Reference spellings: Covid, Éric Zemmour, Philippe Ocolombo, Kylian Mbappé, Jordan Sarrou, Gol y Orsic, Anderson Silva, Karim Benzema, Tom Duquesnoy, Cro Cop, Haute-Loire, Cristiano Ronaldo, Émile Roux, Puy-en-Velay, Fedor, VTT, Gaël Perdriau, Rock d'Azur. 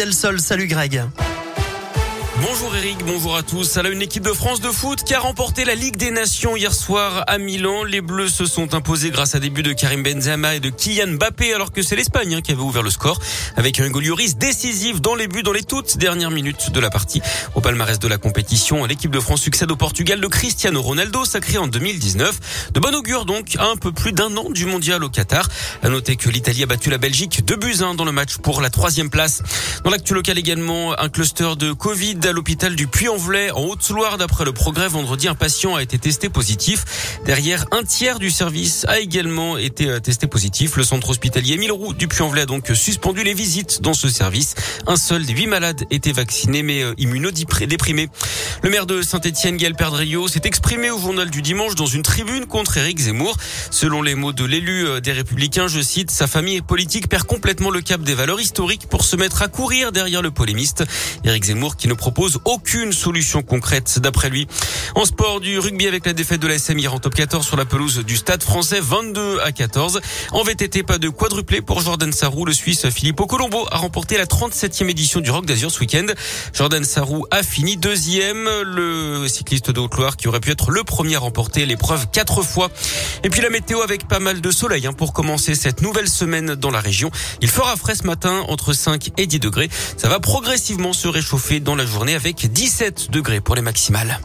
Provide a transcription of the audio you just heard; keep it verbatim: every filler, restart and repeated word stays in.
Del Sol. Salut Greg. Bonjour Éric, bonjour à tous. À la une, équipe de France de foot qui a remporté la Ligue des Nations hier soir à Milan. Les Bleus se sont imposés grâce à des buts de Karim Benzema et de Kylian Mbappé, alors que c'est l'Espagne qui avait ouvert le score avec un Gol y Orsic décisif dans les buts dans les toutes dernières minutes de la partie. Au palmarès de la compétition, l'équipe de France succède au Portugal de Cristiano Ronaldo, sacré en deux mille dix-neuf. De bon augure donc, à un peu plus d'un an du mondial au Qatar. À noter que l'Italie a battu la Belgique deux buts à un dans le match pour la troisième place. Dans l'actu local également, un cluster de Covid à l'hôpital du Puy-en-Velay en Haute-Loire. D'après le Progrès, vendredi, un patient a été testé positif. Derrière, un tiers du service a également été testé positif. Le centre hospitalier Émile Roux du Puy-en-Velay a donc suspendu les visites dans ce service. Un seul des huit malades était vacciné mais immunodéprimé. Le maire de Saint-Étienne, Gaël Perdriau, s'est exprimé au journal du dimanche dans une tribune contre Éric Zemmour. Selon les mots de l'élu des Républicains, je cite, « Sa famille politique perd complètement le cap des valeurs historiques pour se mettre à courir derrière le polémiste. » Éric Zemmour qui ne propose aucune solution concrète d'après lui. En sport, du rugby avec la défaite de la S M hier en top quatorze sur la pelouse du Stade Français vingt-deux à quatorze. En V T T, pas de quadruplé pour Jordan Sarrou. Le Suisse Philippe Ocolombo a remporté la trente-septième édition du Rock d'Azur ce week-end. Jordan Sarrou a fini deuxième. Le cycliste de Haute-Loire qui aurait pu être le premier à remporter l'épreuve quatre fois. Et puis la météo avec pas mal de soleil pour commencer cette nouvelle semaine dans la région. Il fera frais ce matin entre cinq et dix degrés. Ça va progressivement se réchauffer dans la journée, avec dix-sept degrés pour les maximales.